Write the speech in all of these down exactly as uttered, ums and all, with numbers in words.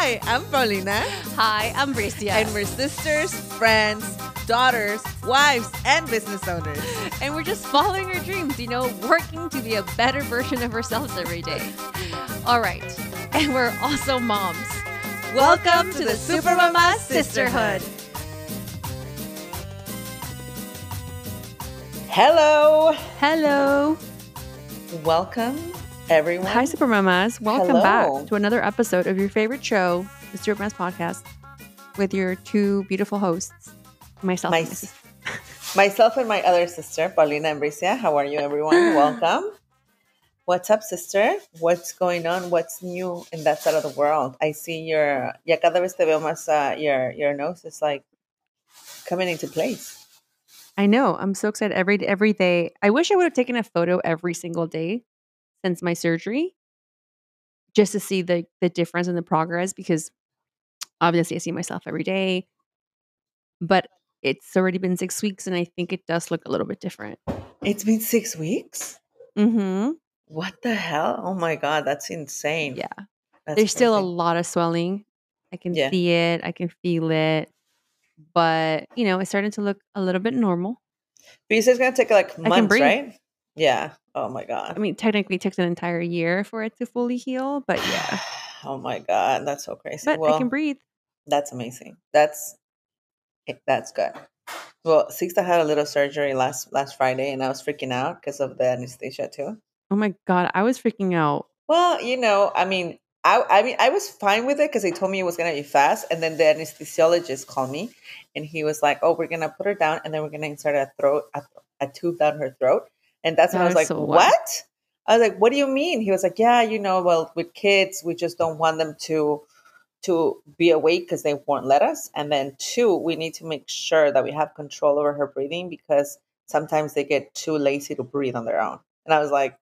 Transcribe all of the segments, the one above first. Hi, I'm Paulina. Hi, I'm Bricia. And we're sisters, friends, daughters, wives, and business owners. And we're just following our dreams, you know, working to be a better version of ourselves every day. All right. And we're also moms. Welcome, Welcome to, to the Supermamas Sisterhood. Hello. Hello. Welcome, everyone. Hi, Supermamas. Welcome Hello. back to another episode of your favorite show, the Supermamas Podcast, with your two beautiful hosts, myself my, and my Myself and my other sister, Paulina and Bricia. How are you, everyone? Welcome. What's up, sister? What's going on? What's new in that side of the world? I see your, ya cada vez te veo más, uh, your, your nose is like coming into place. I know. I'm so excited every every day. I wish I would have taken a photo every single day since my surgery just to see the, the difference and the progress, because obviously I see myself every day. But it's already been six weeks and I think it does look a little bit different. It's been six weeks? Mm-hmm. What the hell? Oh my God, that's insane. Yeah. That's There's crazy. Still a lot of swelling. I can yeah. see it. I can feel it. But, you know, it's starting to look a little bit normal. But you said it's going to take like months, right? Yeah. Oh, my God. I mean, technically it takes an entire year for it to fully heal, but yeah. Oh, my God. That's so crazy. But well, I can breathe. That's amazing. That's that's good. Well, Sixta had a little surgery last, last Friday, and I was freaking out because of the anesthesia, too. Oh, my God. I was freaking out. Well, you know, I mean, I, I mean, I was fine with it because they told me it was going to be fast. And then the anesthesiologist called me and he was like, oh, we're going to put her down and then we're going to insert a throat, a, a tube down her throat. And that's when that I was like, so what? what? I was like, what do you mean? He was like, yeah, you know, well, with kids, we just don't want them to to be awake because they won't let us. And then two, we need to make sure that we have control over her breathing because sometimes they get too lazy to breathe on their own. And I was like,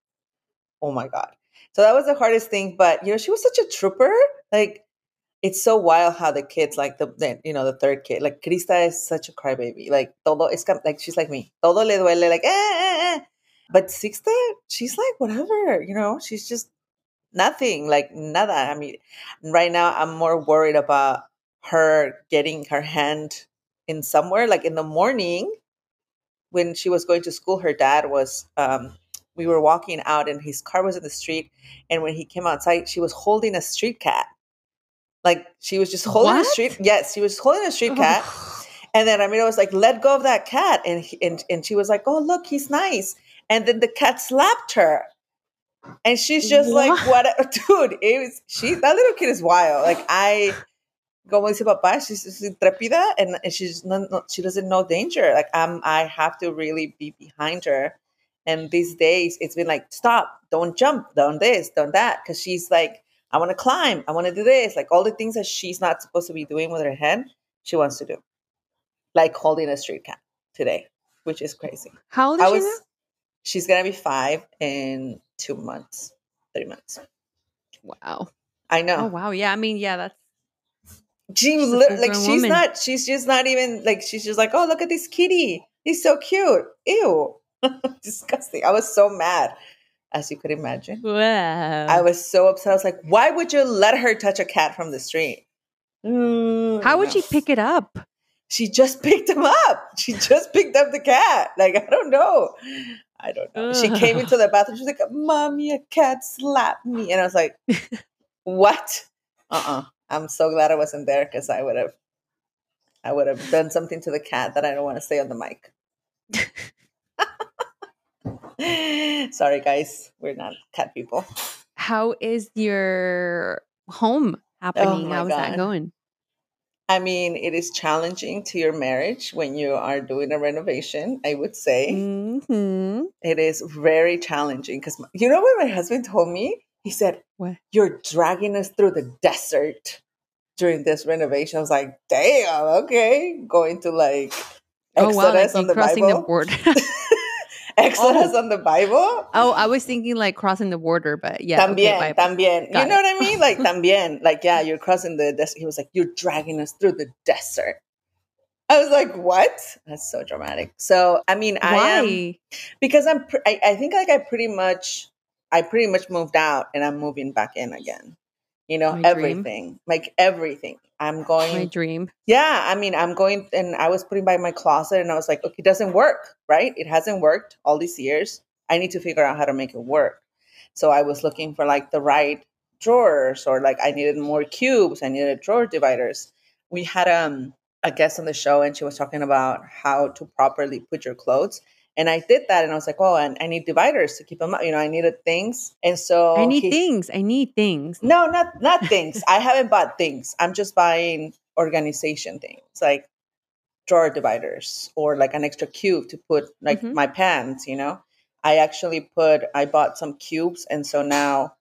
oh, my God. So that was the hardest thing, but you know, she was such a trooper. Like, it's so wild how the kids, like the, the you know, the third kid, like Krista is such a crybaby. Like todo es like she's like me. Todo le duele, like eh, eh, eh. But Sixta, she's like whatever, you know. She's just nothing, like nada. I mean, right now I'm more worried about her getting her hand in somewhere. Like in the morning, when she was going to school, her dad was. Um, We were walking out and his car was in the street. And when he came outside, she was holding a street cat. Like she was just holding what? a street. Yes, she was holding a street oh. cat. And then Ramiro was like, let go of that cat. And, he, and and she was like, oh, look, he's nice. And then the cat slapped her. And she's just what? like, what? Dude, it was, she, that little kid is wild. Like I, como dice papá, she's intrepida. And, and she's no, no, she doesn't know danger. Like I'm, I have to really be behind her. And these days, it's been like, stop, don't jump, don't this, don't that. Because she's like, I want to climb, I want to do this. Like all the things that she's not supposed to be doing with her hand, she wants to do. Like holding a street cat today, which is crazy. How old is I was, she now? She's going to be five in two months, three months. Wow. I know. Oh, wow. Yeah. I mean, yeah, that's. She she's li- like, she's woman. not, she's just not even like, she's just like, oh, look at this kitty. He's so cute. Ew. Disgusting. I was so mad, as you could imagine. Wow. I was so upset. I was like, why would you let her touch a cat from the street? Mm, How would know. she pick it up? She just picked him up. She just picked up the cat. Like, I don't know. I don't know. Ugh. She came into the bathroom. She's like, Mommy, a cat slapped me. And I was like, what? Uh-uh. I'm so glad I wasn't there because I would have I would have done something to the cat that I don't want to say on the mic. Sorry, guys. We're not cat people. How is your home happening? Oh How is God. that going? I mean, it is challenging to your marriage when you are doing a renovation, I would say. Mm-hmm. It is very challenging because you know what my husband told me? He said, what? You're dragging us through the desert during this renovation. I was like, damn, okay. Going to like Exodus oh, wow, like on the crossing Bible. The board. Exodus oh. on the Bible. Oh, I was thinking like crossing the border, but yeah. También, okay, también. Got you know it. what I mean? Like también. Like, yeah, you're crossing the desert. He was like, you're dragging us through the desert. I was like, what? That's so dramatic. So, I mean, I Why? am. Because I'm, pr- I, I think like I pretty much, I pretty much moved out and I'm moving back in again. you know, my everything, dream. Like everything. I'm going. My dream. Yeah. I mean, I'm going and I was putting by my closet and I was like, okay, it doesn't work, right? It hasn't worked all these years. I need to figure out how to make it work. So I was looking for like the right drawers, or like I needed more cubes. I needed drawer dividers. We had um, a guest on the show and she was talking about how to properly put your clothes. And I did that and I was like, oh, and I need dividers to keep them up. You know, I needed things. And so I need he, things. I need things. No, not not things. I haven't bought things. I'm just buying organization things like drawer dividers or like an extra cube to put like mm-hmm. my pants, you know. I actually put, I bought some cubes. And so now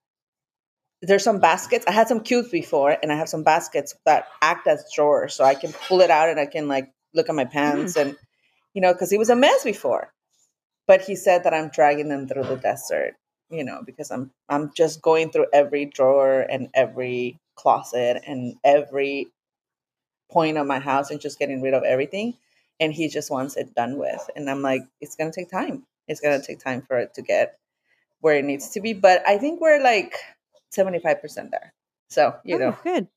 there's some baskets. I had some cubes before and I have some baskets that act as drawers. So I can pull it out and I can like look at my pants mm-hmm. and, you know, because it was a mess before. But he said that I'm dragging them through the desert, you know, because I'm I'm just going through every drawer and every closet and every point of my house and just getting rid of everything. And he just wants it done with. And I'm like, it's going to take time. It's going to take time for it to get where it needs to be. But I think we're like seventy-five percent there. So, you oh, know. Good.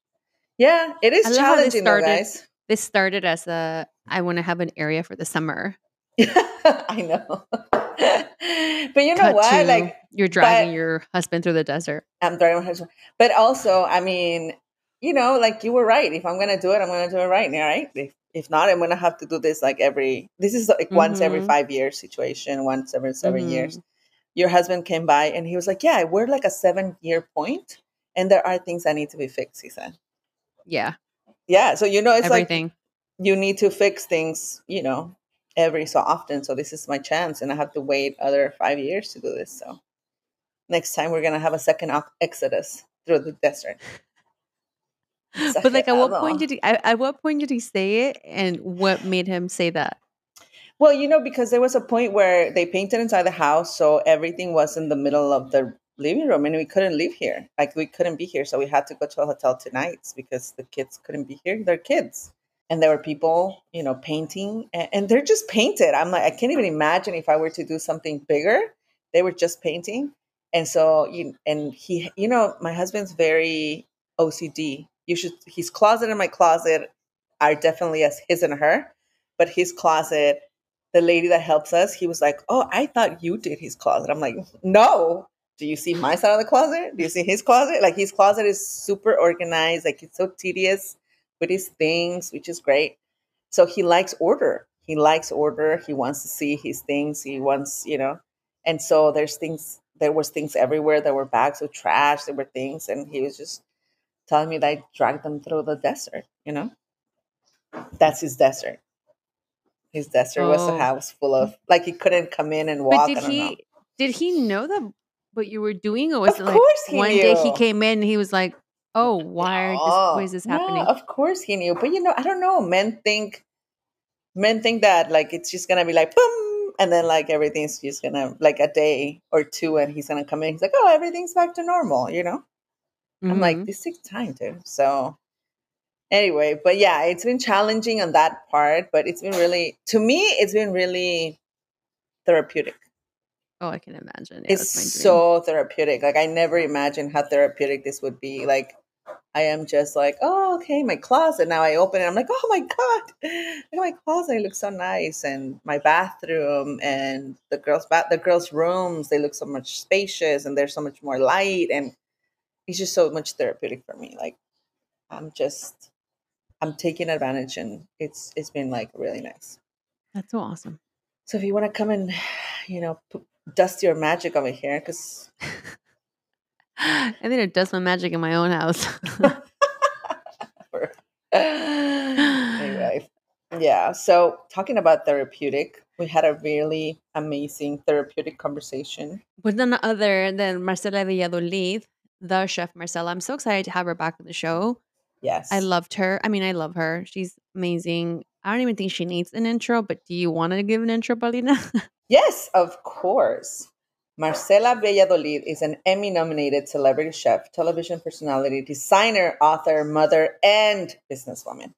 Yeah, it is challenging though, guys. This started as a, I want to have an area for the summer. I know. But you know Cut what? Like you're dragging your husband through the desert. I'm dragging my husband. But also, I mean, you know, like you were right. If I'm going to do it, I'm going to do it right now, right? If, if not, I'm going to have to do this like every, this is like mm-hmm. once every five years situation, once every seven mm-hmm. years. Your husband came by and he was like, yeah, we're like a seven year point and there are things that need to be fixed, he said. Yeah. Yeah. So, you know, it's Everything. like you need to fix things, you know, every so often. So this is my chance and I have to wait other five years to do this. So next time we're going to have a second exodus through the desert. Suck but like at what point did he, at what point did he say it and what made him say that? Well, you know, because there was a point where they painted inside the house. So everything was in the middle of the living room and we couldn't live here. Like we couldn't be here. So we had to go to a hotel tonight because the kids couldn't be here. They're kids. And there were people, you know, painting and, and they're just painted. I'm like, I can't even imagine if I were to do something bigger, they were just painting. And so, you, and he, you know, my husband's very O C D. You should, his closet and my closet are definitely as his and her, but his closet, the lady that helps us, he was like, oh, I thought you did his closet. I'm like, no, do you see my side of the closet? Do you see his closet? Like his closet is super organized. Like it's so tedious with his things, which is great. So he likes order. He likes order. He wants to see his things. He wants, you know, and so there's things, there was things everywhere. There were bags of trash. There were things. And he was just telling me that I dragged them through the desert, you know, that's his desert. His desert oh. was a house full of, like he couldn't come in and walk. But did I don't he, know. Did he know that what you were doing? Or was of it like one knew. day he came in and he was like, oh, why, oh, this, why is this happening? No, of course he knew. But, you know, I don't know. Men think men think that, like, it's just going to be like, boom. And then, like, everything's just going to, like, a day or two. And he's going to come in. He's like, oh, everything's back to normal, you know? Mm-hmm. I'm like, this takes time, dude. So, anyway. But, yeah, it's been challenging on that part. But it's been really, to me, it's been really therapeutic. Oh, I can imagine. Yeah, it's so therapeutic. Like, I never imagined how therapeutic this would be. Like, I am just like, oh, okay, my closet. Now I open it. I'm like, oh, my God. Look at my closet. It looks so nice. And my bathroom and the girls' ba- the girls' rooms, they look so much spacious. And there's so much more light. And it's just so much therapeutic for me. Like, I'm just, I'm taking advantage. And it's it's been, like, really nice. That's so awesome. So if you want to come and, you know, p- dust your magic over here, because I need to dust my magic in my own house. Anyway, yeah. So talking about therapeutic, we had a really amazing therapeutic conversation with none other than Marcela Valladolid, the chef Marcela. I'm so excited to have her back on the show. Yes, I loved her. I mean, I love her. She's amazing. I don't even think she needs an intro, but do you want to give an intro, Paulina? Yes, of course. Marcela Valladolid is an Emmy-nominated celebrity chef, television personality, designer, author, mother, and businesswoman.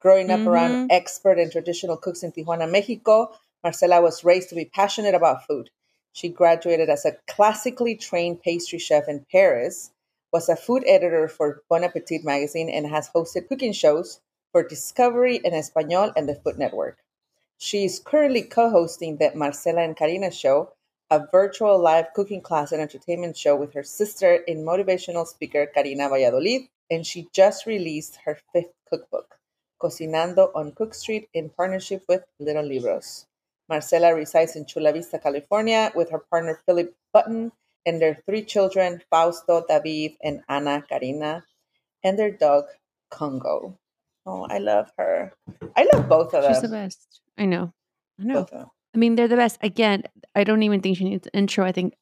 Growing up mm-hmm. around expert and traditional cooks in Tijuana, Mexico, Marcela was raised to be passionate about food. She graduated as a classically trained pastry chef in Paris, was a food editor for Bon Appetit magazine and has hosted cooking shows for Discovery en Español and the Food Network. She is currently co-hosting the Marcela and Karina Show, a virtual live cooking class and entertainment show with her sister and motivational speaker, Karina Valladolid, and she just released her fifth cookbook, Cocinando on Cook Street, in partnership with Little Libros. Marcela resides in Chula Vista, California, with her partner, Philip Button, and their three children, Fausto, David, and Ana Karina, and their dog, Congo. Oh, I love her. I love both of them. She's the best. I know. I know. Both of them. I mean, they're the best. Again, I don't even think she needs an intro. I think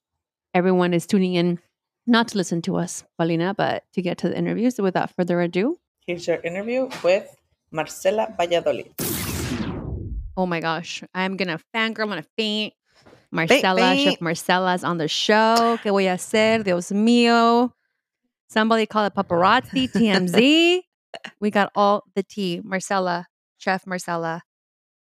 everyone is tuning in, not to listen to us, Paulina, but to get to the interview. So without further ado, here's your interview with Marcela Valladolid. Oh my gosh. I'm going to fangirl. I'm going to faint. Marcela, faint, faint. Chef Marcela's on the show. ¿Qué voy a hacer? Dios mío. Somebody call it paparazzi, T M Z. We got all the tea. Marcela, Chef Marcela.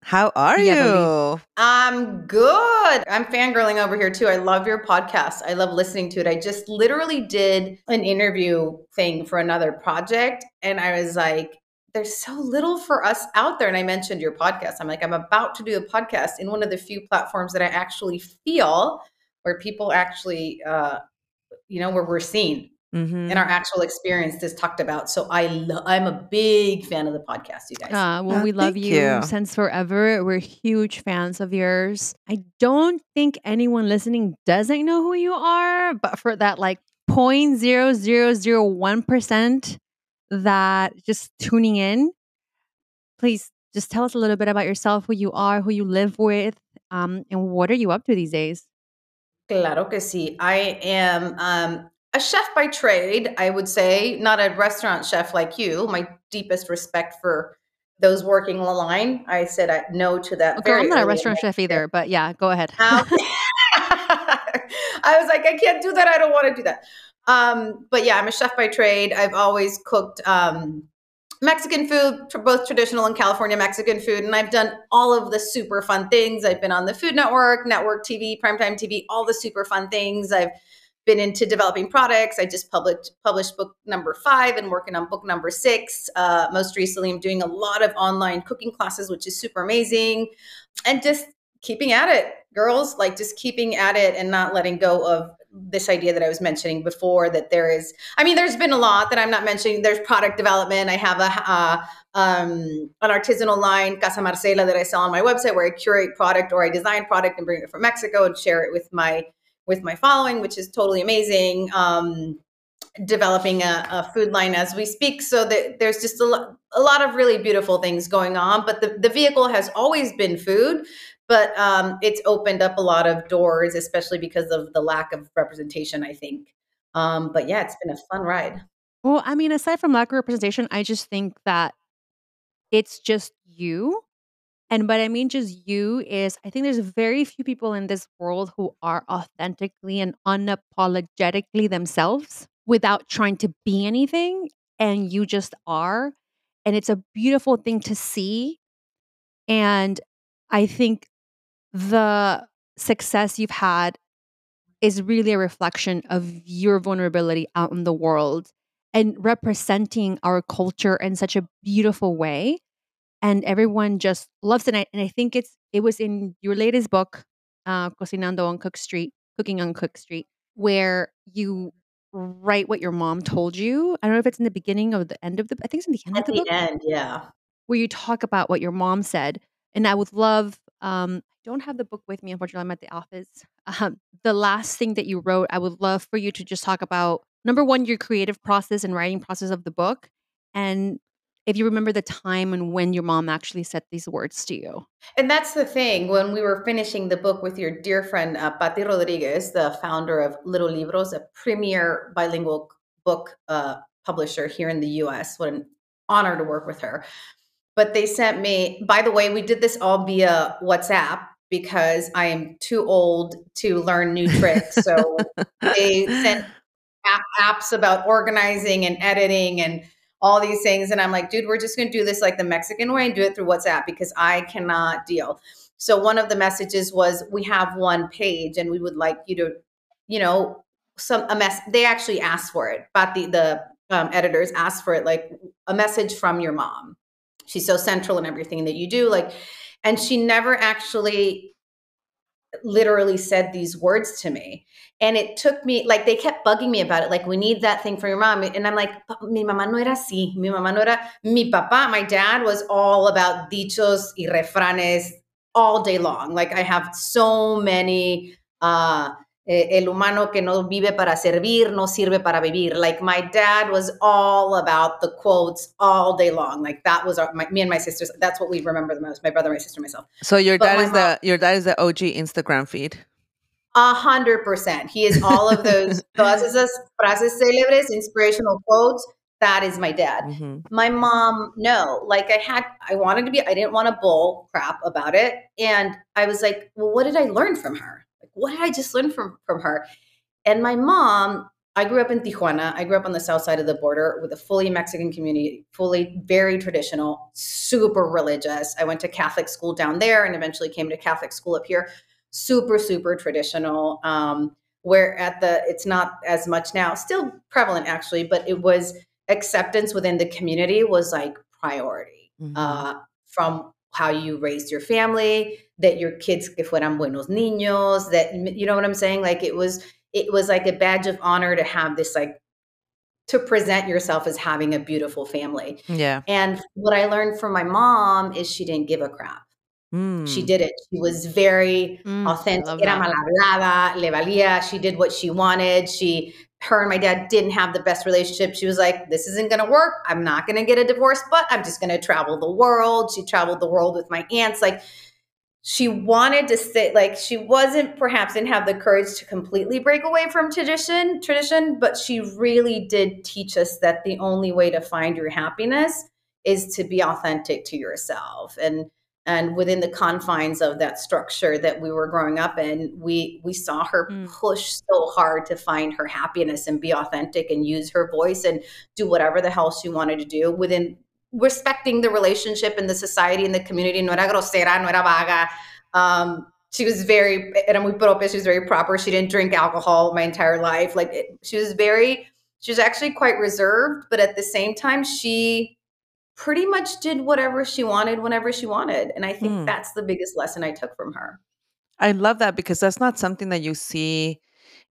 How are you? I'm good. I'm fangirling over here too. I love your podcast. I love listening to it. I just literally did an interview thing for another project. And I was like, there's so little for us out there. And I mentioned your podcast. I'm like, I'm about to do a podcast in one of the few platforms that I actually feel where people actually, uh, you know, where we're seen. Mm-hmm. And our actual experience is talked about. So I lo- I'm a big fan of the podcast, you guys. Uh, well, oh, we love you, you since forever. We're huge fans of yours. I don't think anyone listening doesn't know who you are, but for that like zero point zero zero zero one percent that just tuning in, please just tell us a little bit about yourself, who you are, who you live with, um, and what are you up to these days? Claro que sí. I am... Um, A chef by trade, I would say, not a restaurant chef like you. My deepest respect for those working the line. I said I, no to that. Okay, very I'm not a restaurant chef day. either, but yeah, go ahead. Um, I was like, I can't do that. I don't want to do that. Um, but yeah, I'm a chef by trade. I've always cooked um, Mexican food, both traditional and California Mexican food. And I've done all of the super fun things. I've been on the Food Network, network T V, primetime T V, all the super fun things. I've been into developing products. I just published published book number five and working on book number six. Uh, most recently, I'm doing a lot of online cooking classes, which is super amazing. And just keeping at it, girls, like just keeping at it and not letting go of this idea that I was mentioning before, that there is, I mean, there's been a lot that I'm not mentioning. There's product development. I have a uh, um, an artisanal line, Casa Marcela, that I sell on my website, where I curate product or I design product and bring it from Mexico and share it with my with my following, which is totally amazing. Um, developing a, a food line as we speak. So that there's just a, lo- a lot of really beautiful things going on, but the, the vehicle has always been food, but um, it's opened up a lot of doors, especially because of the lack of representation, I think. Um, but yeah, it's been a fun ride. Well, I mean, aside from lack of representation, I just think that it's just you. And what I mean just you is I think there's very few people in this world who are authentically and unapologetically themselves without trying to be anything. And you just are. And it's a beautiful thing to see. And I think the success you've had is really a reflection of your vulnerability out in the world and representing our culture in such a beautiful way. And everyone just loves it. And I, and I think it's it was in your latest book, uh, Cocinando on Cook Street, Cooking on Cook Street, where you write what your mom told you. I don't know if it's in the beginning or the end of the I think it's in the end At of the, the book. End, yeah. Where you talk about what your mom said. And I would love, um, I don't have the book with me, unfortunately, I'm at the office. Um, the last thing that you wrote, I would love for you to just talk about, number one, your creative process and writing process of the book. And if you remember the time and when your mom actually said these words to you. And that's the thing. When we were finishing the book with your dear friend, uh, Patti Rodriguez, the founder of Little Libros, a premier bilingual book uh, publisher here in the U S. What an honor to work with her. But they sent me, by the way, we did this all via WhatsApp because I am too old to learn new tricks. So they sent apps about organizing and editing and all these things. And I'm like, dude, we're just going to do this like the Mexican way and do it through WhatsApp because I cannot deal. So one of the messages was, we have one page and we would like you to, you know, some a mess. They actually asked for it. Patti, the um, editors asked for it, like a message from your mom. She's so central in everything that you do. Like, and she never actually literally said these words to me. And it took me, like, they kept bugging me about it. Like, we need that thing for your mom. And I'm like, mi mamá no era así. Mi mamá no era, mi papá, my dad was all about dichos y refranes all day long. Like, I have so many, uh, el humano que no vive para servir, no sirve para vivir. Like, my dad was all about the quotes all day long. Like, that was our, my, me and my sisters. That's what we remember the most. My brother, my sister, myself. So your but dad is mom, the your dad is the O G Instagram feed. A hundred percent. He is all of those todas esas frases célebres, inspirational quotes. That is my dad. Mm-hmm. My mom, no. Like, I had, I wanted to be. I didn't want to bull crap about it. And I was like, well, what did I learn from her? What did I just learn from, from her? And my mom, I grew up in Tijuana. I grew up on the south side of the border with a fully Mexican community, fully very traditional, super religious. I went to Catholic school down there and eventually came to Catholic school up here. Super, super traditional. Um, where at the, it's not as much now, still prevalent actually, but it was acceptance within the community was like priority, mm-hmm. uh, from how you raised your family, that your kids que fueran buenos niños, that, you know what I'm saying? Like, it was, it was like a badge of honor to have this, like, to present yourself as having a beautiful family. Yeah. And what I learned from my mom is she didn't give a crap. Mm. She did it. She was very mm, authentic. Era mal hablada, le valía. She did what she wanted. She, her and my dad didn't have the best relationship. She was like, this isn't going to work. I'm not going to get a divorce, but I'm just going to travel the world. She traveled the world with my aunts. Like, she wanted to stay, like, she wasn't, perhaps didn't have the courage to completely break away from tradition, tradition, but she really did teach us that the only way to find your happiness is to be authentic to yourself. And, and within the confines of that structure that we were growing up in, we, we saw her mm. push so hard to find her happiness and be authentic and use her voice and do whatever the hell she wanted to do within respecting the relationship and the society and the community. No era grosera, no era vaga. Um, she was very, era muy propia, she was very proper. She didn't drink alcohol my entire life. Like, it, she was very, she was actually quite reserved, but at the same time, she pretty much did whatever she wanted, whenever she wanted. And I think mm. that's the biggest lesson I took from her. I love that, because that's not something that you see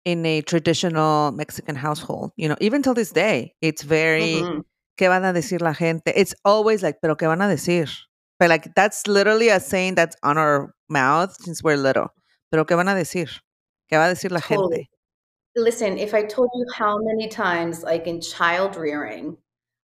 in a traditional Mexican household. You know, even till this day, it's very... Mm-hmm. ¿Qué van a decir la gente? It's always like, pero ¿qué van a decir? But like, that's literally a saying that's on our mouth since we're little. Pero ¿qué van a decir? ¿Qué va a decir la totally. Gente? Listen, if I told you how many times, like in child rearing,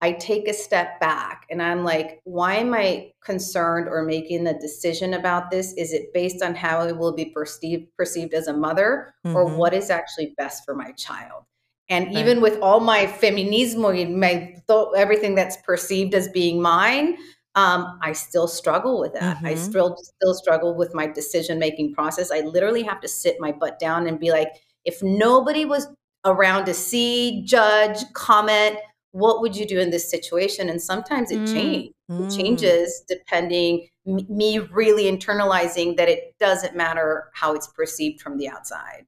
I take a step back and I'm like, why am I concerned or making a decision about this? Is it based on how it will be perceived, perceived as a mother, mm-hmm. or what is actually best for my child? And right. even with all my feminismo and my th- everything that's perceived as being mine, um, I still struggle with that. Mm-hmm. I still still struggle with my decision-making process. I literally have to sit my butt down and be like, if nobody was around to see, judge, comment, what would you do in this situation? And sometimes it mm. changes. Mm. It changes depending, m- me really internalizing that it doesn't matter how it's perceived from the outside.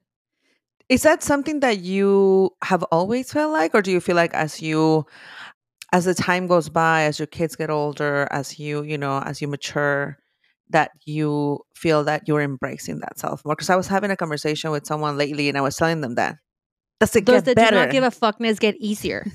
Is that something that you have always felt like, or do you feel like as you, as the time goes by, as your kids get older, as you, you know, as you mature, that you feel that you're embracing that self more? Because I was having a conversation with someone lately and I was telling them that. Does it Those get that better? Do not give a fuckness get easier.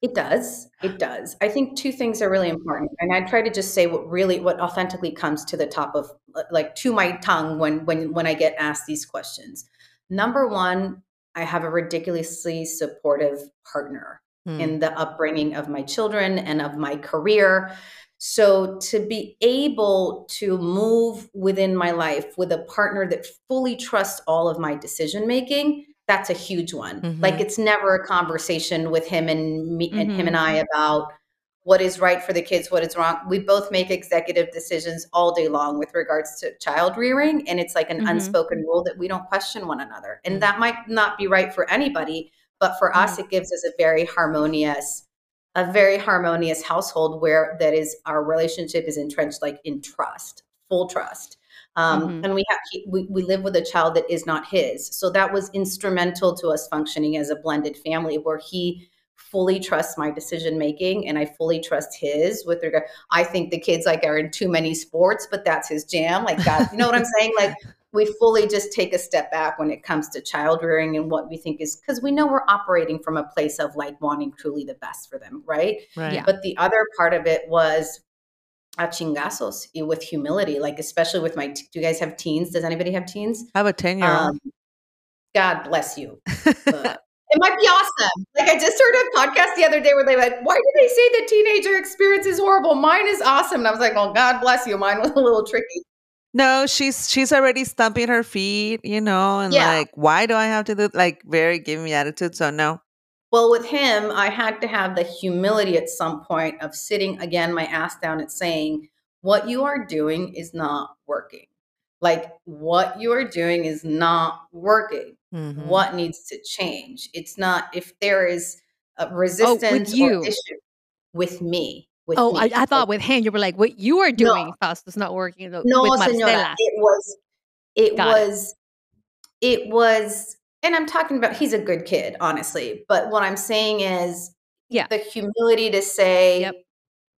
It does. It does. I think two things are really important. And I try to just say what really, what authentically comes to the top of, like, to my tongue when, when, when I get asked these questions. Number one, I have a ridiculously supportive partner mm. in the upbringing of my children and of my career. So to be able to move within my life with a partner that fully trusts all of my decision-making, that's a huge one. Mm-hmm. Like, it's never a conversation with him and me and mm-hmm. him and I about what is right for the kids, what is wrong. We both make executive decisions all day long with regards to child rearing. And it's like an mm-hmm. unspoken rule that we don't question one another. And mm-hmm. that might not be right for anybody, but for mm-hmm. us, it gives us a very harmonious, a very harmonious household where that is, our relationship is entrenched, like, in trust, full trust. Um, mm-hmm. And we, have, we we live with a child that is not his. So that was instrumental to us functioning as a blended family, where he fully trusts my decision making and I fully trust his with regard. I think the kids like are in too many sports, but that's his jam. Like, God, you know what I'm saying? Like, we fully just take a step back when it comes to child rearing and what we think is, because we know we're operating from a place of like wanting truly the best for them, right? Right. Yeah. But the other part of it was a chingazos with humility, like especially with my, do you guys have teens? Does anybody have teens? I have a ten-year-old. Um, God bless you. Uh, it might be awesome. Like, I just heard a podcast the other day where they were like, why do they say the teenager experience is horrible? Mine is awesome. And I was like, well, God bless you. Mine was a little tricky. No, she's she's already stomping her feet, you know, and yeah. like, why do I have to do like very give me attitude? So no. Well, with him, I had to have the humility at some point of sitting again, my ass down and saying, what you are doing is not working. Like what you are doing is not working. Mm-hmm. What needs to change? It's not if there is a resistance oh, with you. Or issue with me. Oh, I, I thought with him, you were like, what you are doing, no. Fausto's not working. No, señora, it was, it Got was, it. it was, and I'm talking about, he's a good kid, honestly. But what I'm saying is yeah. the humility to say yep.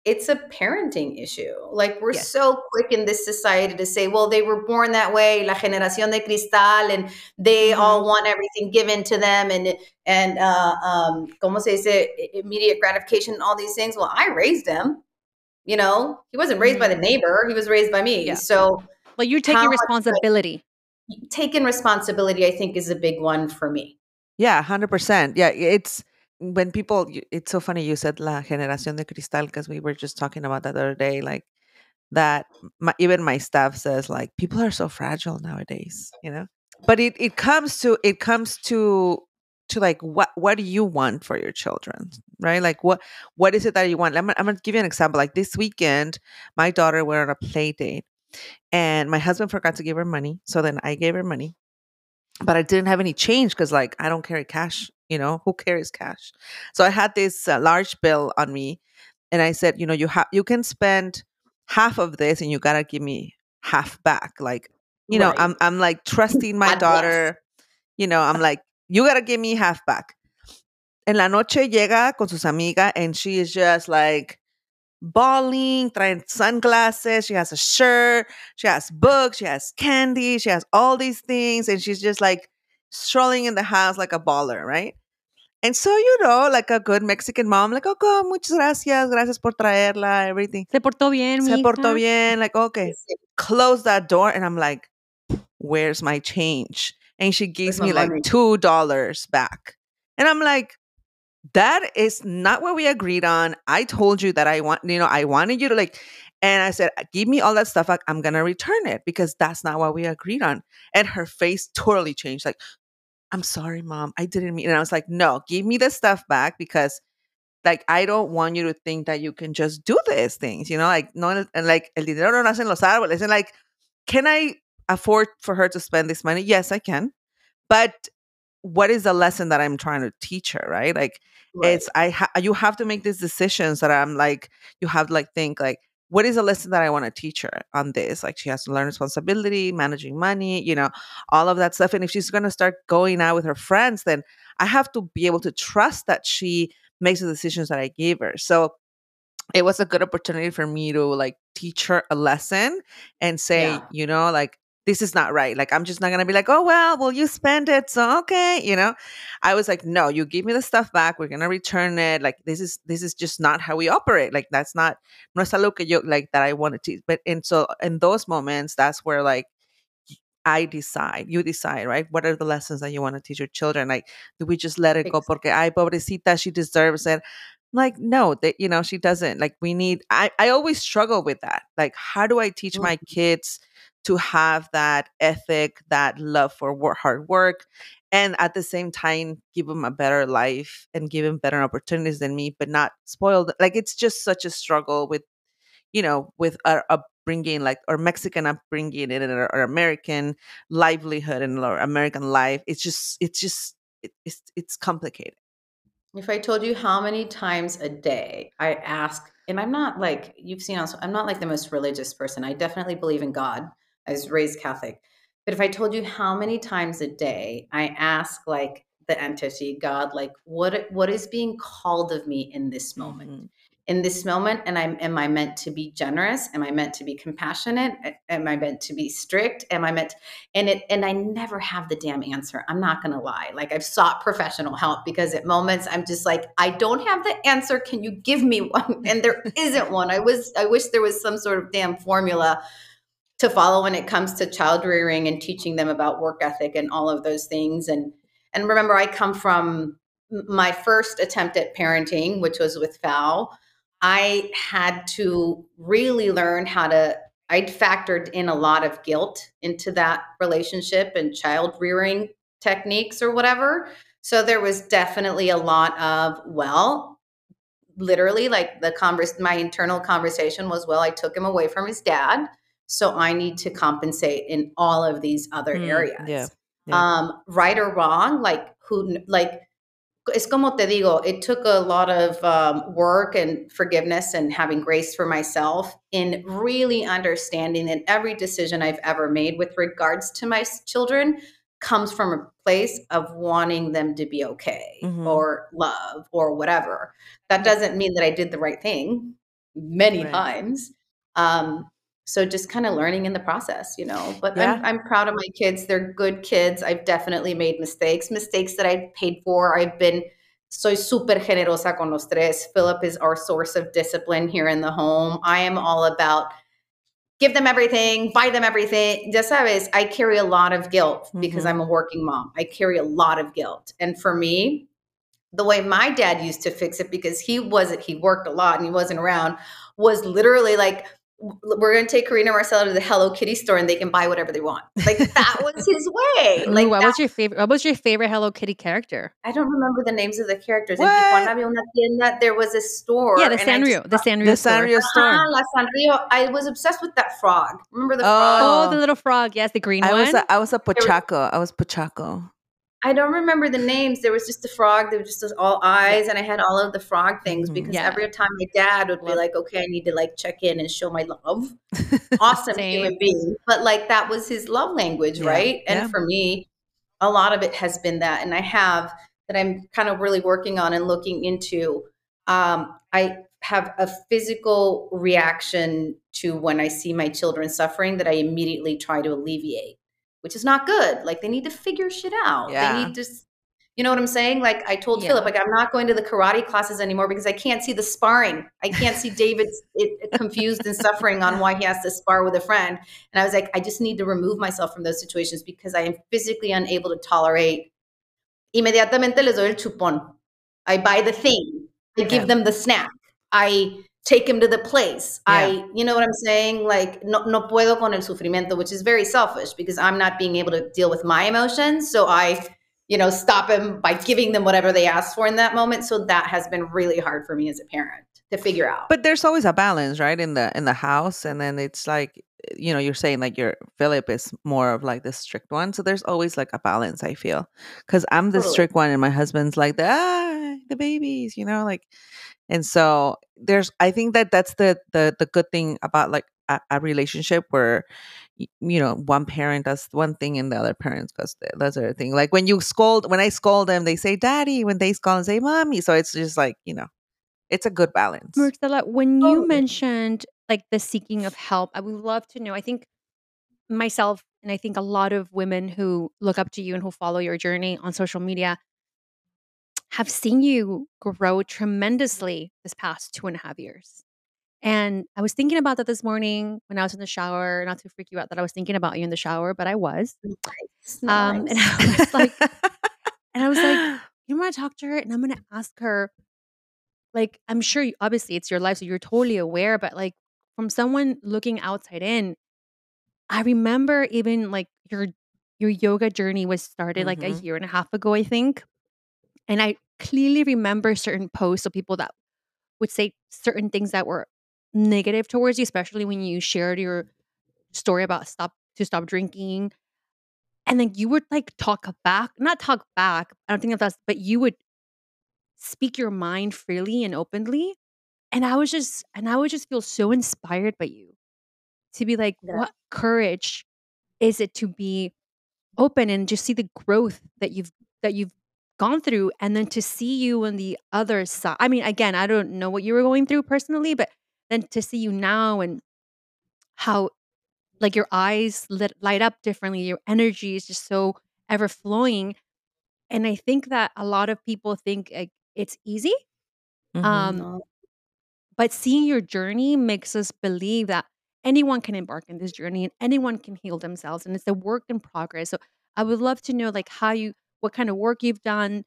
it's a parenting issue. Like we're yes. so quick in this society to say, well, they were born that way, la generación de cristal, and they mm-hmm. all want everything given to them. And and uh, um, como se dice, immediate gratification, all these things. Well, I raised him, you know, he wasn't raised by the neighbor. He was raised by me. Yeah. So well, you take your responsibility. Like, taking responsibility, I think, is a big one for me. Yeah, one hundred percent. Yeah, it's when people, it's so funny you said la generación de cristal, because we were just talking about that the other day, like that my, even my staff says like people are so fragile nowadays, you know, but it, it comes to, it comes to, to like, what, what do you want for your children? Right? Like what, what is it that you want? I'm, I'm going to give you an example. Like this weekend, my daughter went on a play date and my husband forgot to give her money. So then I gave her money, but I didn't have any change because like, I don't carry cash. You know, who carries cash? So I had this uh, large bill on me and I said, you know, you have, you can spend half of this and you got to give me half back. Like, you right. know, I'm, I'm like trusting my daughter, you know, I'm like, you got to give me half back. En la noche llega con sus amigas and she is just like bawling, trying sunglasses. She has a shirt, she has books, she has candy, she has all these things. And she's just like strolling in the house like a baller, right? And so, you know, like a good Mexican mom, like, okay, muchas gracias, gracias por traerla, everything. Se portó bien, Se portó bien, like, okay. Close that door, and I'm like, where's my change? And she gives There's me like money. two dollars back. And I'm like, that is not what we agreed on. I told you that I want, you know, I wanted you to like, and I said, give me all that stuff. Like, I'm going to return it because that's not what we agreed on. And her face totally changed. Like, I'm sorry, mom, I didn't mean. And I was like, no, give me the stuff back because like, I don't want you to think that you can just do these things, you know, like, no, and like, el dinero no nace en los árboles. And like, can I afford for her to spend this money? Yes, I can. But what is the lesson that I'm trying to teach her? Right. Like right. it's, I, ha- you have to make these decisions that I'm like, you have to like, think like, what is a lesson that I want to teach her on this? Like she has to learn responsibility, managing money, you know, all of that stuff. And if she's going to start going out with her friends, then I have to be able to trust that she makes the decisions that I gave her. So it was a good opportunity for me to like teach her a lesson and say, yeah. you know, like, this is not right. Like, I'm just not going to be like, oh, well, will you spend it? So, okay. You know, I was like, no, you give me the stuff back. We're going to return it. Like, this is, this is just not how we operate. Like, that's not, no es algo que yo, like that I want to teach. But, and so in those moments, that's where like, I decide, you decide, right? What are the lessons that you want to teach your children? Like, do we just let it exactly. go? Porque, ay, pobrecita, she deserves it. Like, no, that, you know, she doesn't. Like, we need, I, I always struggle with that. Like, how do I teach my kids to have that ethic, that love for work, hard work, and at the same time, give them a better life and give them better opportunities than me, but not spoiled. Like, it's just such a struggle with, you know, with our upbringing, like our Mexican upbringing and our, our American livelihood and our American life. It's just, it's just, it, it's, it's complicated. If I told you how many times a day I ask, and I'm not like, you've seen also, I'm not like the most religious person. I definitely believe in God. I was raised Catholic. But if I told you how many times a day I ask, like, the entity, God, like, what what is being called of me in this moment? Mm-hmm. In this moment, and I'm, am I meant to be generous? Am I meant to be compassionate? Am I meant to be strict? Am I meant to, and it, and I never have the damn answer. I'm not going to lie. Like, I've sought professional help because at moments I'm just like, I don't have the answer. Can you give me one? And there isn't one. I was, I wish there was some sort of damn formula to follow when it comes to child rearing and teaching them about work ethic and all of those things. And, and remember, I come from my first attempt at parenting, which was with Fau. I had to really learn how to, I'd factored in a lot of guilt into that relationship and child rearing techniques or whatever. So there was definitely a lot of, well, literally like the converse, my internal conversation was, well, I took him away from his dad, so I need to compensate in all of these other mm, areas. Yeah, yeah. Um, right or wrong, like who, like, es como te digo, it took a lot of um, work and forgiveness and having grace for myself in really understanding that every decision I've ever made with regards to my children comes from a place of wanting them to be okay mm-hmm. or love or whatever. That doesn't mean that I did the right thing many right. times. Um, so just kind of learning in the process, you know, but yeah. I'm, I'm proud of my kids. They're good kids. I've definitely made mistakes, mistakes that I paid for. I've been, soy super generosa con los tres. Philip is our source of discipline here in the home. I am all about give them everything, buy them everything. Ya sabes, I carry a lot of guilt mm-hmm. because I'm a working mom. I carry a lot of guilt. And for me, the way my dad used to fix it, because he wasn't, he worked a lot and he wasn't around, was literally like, we're going to take Karina and Marcela to the Hello Kitty store and they can buy whatever they want. Like, that was his way. Like, Ooh, what that, was your favorite? What was your favorite Hello Kitty character? I don't remember the names of the characters. In Tijuana, there was a store. Yeah, the Sanrio. The Sanrio store. The Sanrio store. Uh-huh, La Sanrio. I was obsessed with that frog. Remember the oh. frog? Oh, the little frog. Yes, the green I one. Was a, I was a Pochaco. I was Pochaco. I don't remember the names. There was just the frog. There was just those all eyes. And I had all of the frog things because yeah. every time my dad would be like, okay, I need to like check in and show my love. Awesome human being. But like, that was his love language, yeah. right? And yeah. for me, a lot of it has been that. And I have that I'm kind of really working on and looking into. Um, I have a physical reaction to when I see my children suffering that I immediately try to alleviate, which is not good. Like, they need to figure shit out. Yeah. They need to, you know what I'm saying? Like, I told yeah. Philip, like, I'm not going to the karate classes anymore because I can't see the sparring. I can't see David's it, confused and suffering on why he has to spar with a friend. And I was like, I just need to remove myself from those situations because I am physically unable to tolerate. Inmediatamente les doy el chupón. I buy the thing. I yeah. give them the snack. I take him to the place. Yeah. I, you know what I'm saying? Like, no, no puedo con el sufrimiento, which is very selfish because I'm not being able to deal with my emotions. So I, you know, stop him by giving them whatever they asked for in that moment. So that has been really hard for me as a parent to figure out. But there's always a balance, right? In the, in the house. And then it's like, you know, you're saying like your Philip is more of like the strict one. So there's always like a balance, I feel. Cause I'm the totally. strict one and my husband's like the, ah, the babies, you know, like, and so there's, I think that that's the, the, the good thing about like a, a relationship where, you know, one parent does one thing and the other parent does the, does the other thing. Like when you scold, when I scold them, they say daddy, when they scold and say mommy. So it's just like, you know, it's a good balance. Marcela, when you oh. mentioned like the seeking of help, I would love to know, I think myself, and I think a lot of women who look up to you and who follow your journey on social media have seen you grow tremendously this past two and a half years. And I was thinking about that this morning when I was in the shower, not to freak you out that I was thinking about you in the shower, but I was. Nice. Um, and I was like, and I was like, you know, I'm going to talk to her and I'm going to ask her, like, I'm sure you, obviously it's your life, so you're totally aware, but like from someone looking outside in, I remember even like your, your yoga journey was started mm-hmm. like a year and a half ago, I think. And I clearly remember certain posts of people that would say certain things that were negative towards you, especially when you shared your story about stop to stop drinking. And then you would like talk back, not talk back. I don't think that's, but you would speak your mind freely and openly. And I was just, and I would just feel so inspired by you to be like, yeah. what courage is it to be open and just see the growth that you've that you've gone through, and then to see you on the other side. I mean, again, I don't know what you were going through personally, but then to see you now and how like your eyes lit, light up differently, your energy is just so ever flowing. And I think that a lot of people think like, it's easy. Mm-hmm. Um, but seeing your journey makes us believe that anyone can embark on this journey and anyone can heal themselves. And it's a work in progress. So I would love to know like how you, what kind of work you've done.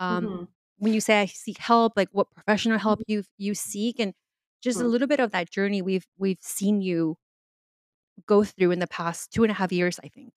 Um, mm-hmm. When you say I seek help, like what professional help you you seek, and just mm-hmm. a little bit of that journey we've we've seen you go through in the past two and a half years, I think.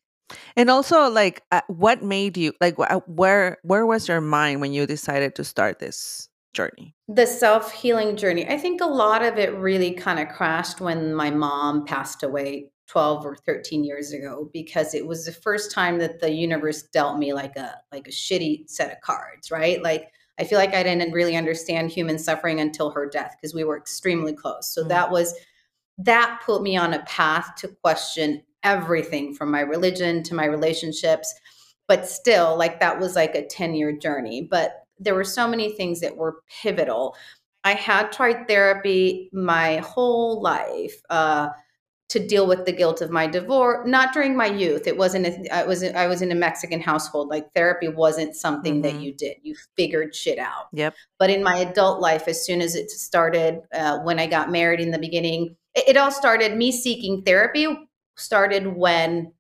And also, like, uh, what made you, like, wh- where where was your mind when you decided to start this journey? The self-healing journey. I think a lot of it really kind of crashed when my mom passed away twelve or thirteen years ago, because it was the first time that the universe dealt me like a like a shitty set of cards, right? Like, I feel like I didn't really understand human suffering until her death, because we were extremely close. So mm-hmm. that was, that put me on a path to question everything from my religion to my relationships. But still, like, that was like a ten year journey, but there were so many things that were pivotal. I had tried therapy my whole life, uh, to deal with the guilt of my divorce, not during my youth. It wasn't, a, I was, I was in a Mexican household. Like, therapy wasn't something mm-hmm. that you did. You figured shit out. Yep. But in my adult life, as soon as it started, uh, when I got married in the beginning, it, it all started, me seeking therapy started when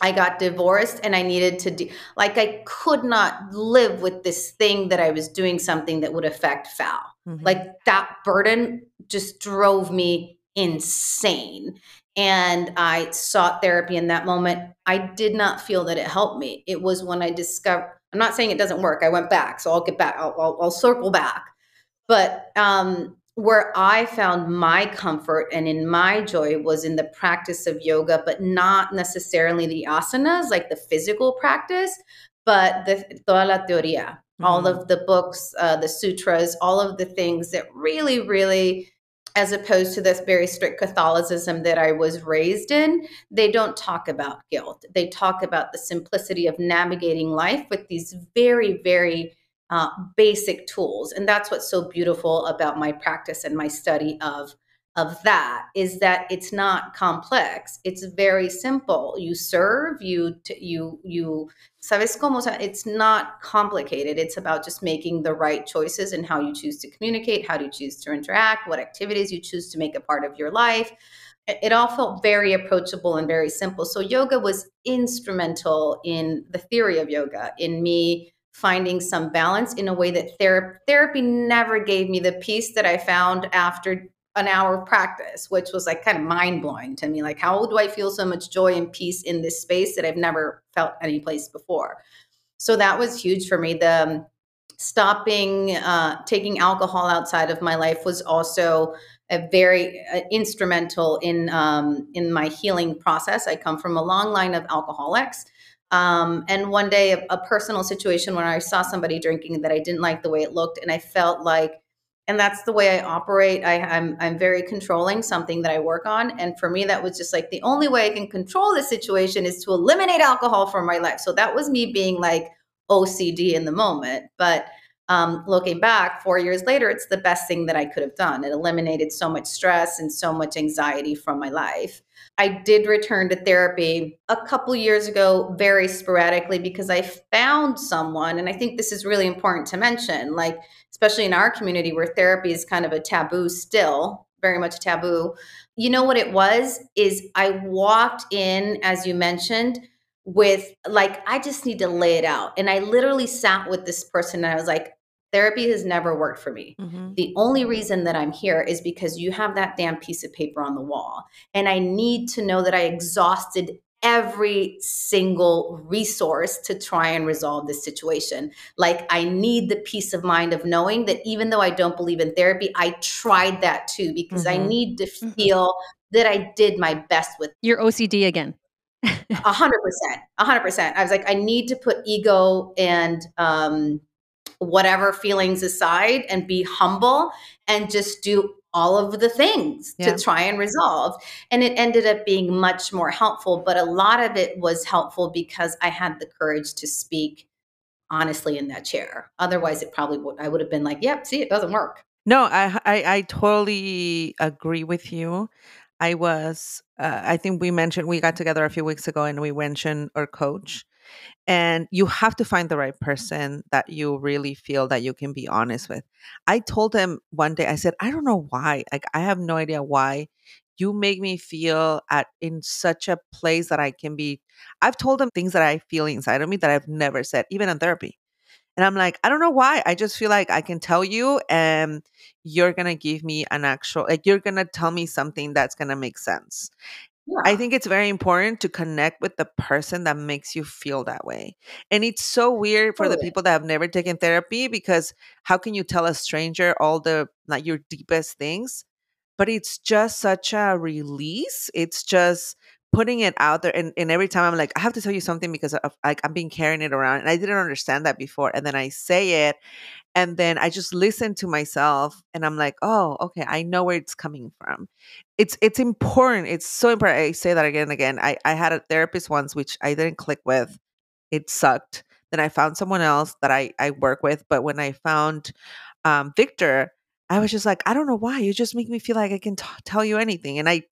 I got divorced and I needed to do, like, I could not live with this thing that I was doing something that would affect Fal. Mm-hmm. Like, that burden just drove me insane. And I sought therapy in that moment. I did not feel that it helped me. It was when I discovered, I'm not saying it doesn't work. I went back, so I'll get back, I'll, I'll, I'll circle back. But um, where I found my comfort and in my joy was in the practice of yoga, but not necessarily the asanas, like the physical practice, but the toda la teoría, mm-hmm. all of the books, uh, the sutras, all of the things that really, really, as opposed to this very strict Catholicism that I was raised in, they don't talk about guilt. They talk about the simplicity of navigating life with these very, very uh, basic tools. And that's what's so beautiful about my practice and my study of, of that, is that it's not complex. It's very simple. You serve, you, t- you, you, sabes cómo, it's not complicated. It's about just making the right choices and how you choose to communicate, how do you choose to interact, what activities you choose to make a part of your life. It, it all felt very approachable and very simple. So yoga was instrumental in the theory of yoga, in me finding some balance in a way that ther- therapy never gave me the peace that I found after an hour of practice, which was like kind of mind blowing to me. Like, how do I feel so much joy and peace in this space that I've never felt any place before? So that was huge for me. The um, stopping, uh, taking alcohol outside of my life was also a very uh, instrumental in, um, in my healing process. I come from a long line of alcoholics. Um, and one day a, a personal situation when I saw somebody drinking that I didn't like the way it looked, and I felt like, and that's the way I operate. I, I'm I'm very controlling, something that I work on. And for me, that was just like, the only way I can control this situation is to eliminate alcohol from my life. So that was me being like O C D in the moment. But um, looking back four years later, it's the best thing that I could have done. It eliminated so much stress and so much anxiety from my life. I did return to therapy a couple years ago, very sporadically, because I found someone, and I think this is really important to mention, like, especially in our community where therapy is kind of a taboo still, very much a taboo. You know what it was, is I walked in, as you mentioned, with like, I just need to lay it out. And I literally sat with this person and I was like, therapy has never worked for me. Mm-hmm. The only reason that I'm here is because you have that damn piece of paper on the wall. And I need to know that I exhausted every single resource to try and resolve this situation. Like, I need the peace of mind of knowing that even though I don't believe in therapy, I tried that too, because mm-hmm. I need to feel mm-hmm. that I did my best with your O C D again. A hundred percent, a hundred percent. I was like, I need to put ego and, um, whatever feelings aside and be humble and just do all of the things yeah. to try and resolve. And it ended up being much more helpful, but a lot of it was helpful because I had the courage to speak honestly in that chair. Otherwise, it probably would, I would have been like, yep, see, it doesn't work. No, I, I, I totally agree with you. I was, uh, I think we mentioned, we got together a few weeks ago and we mentioned our coach. And you have to find the right person that you really feel that you can be honest with. I told him one day, I said, I don't know why, like, I have no idea why you make me feel at in such a place that I can be. I've told him things that I feel inside of me that I've never said, even in therapy. And I'm like, I don't know why. I just feel like I can tell you and you're going to give me an actual, like you're going to tell me something that's going to make sense. Yeah. I think it's very important to connect with the person that makes you feel that way. And it's so weird for totally. the people that have never taken therapy, because how can you tell a stranger all the, like, your deepest things? But it's just such a release. It's just putting it out there. And, and every time I'm like, I have to tell you something because of, like, I've been carrying it around and I didn't understand that before. And then I say it and then I just listen to myself and I'm like, oh, okay, I know where it's coming from. It's it's important. It's so important. I say that again and again. I, I had a therapist once, which I didn't click with. It sucked. Then I found someone else that I, I work with. But when I found um, Victor, I was just like, I don't know why. You just make me feel like I can t- tell you anything. And I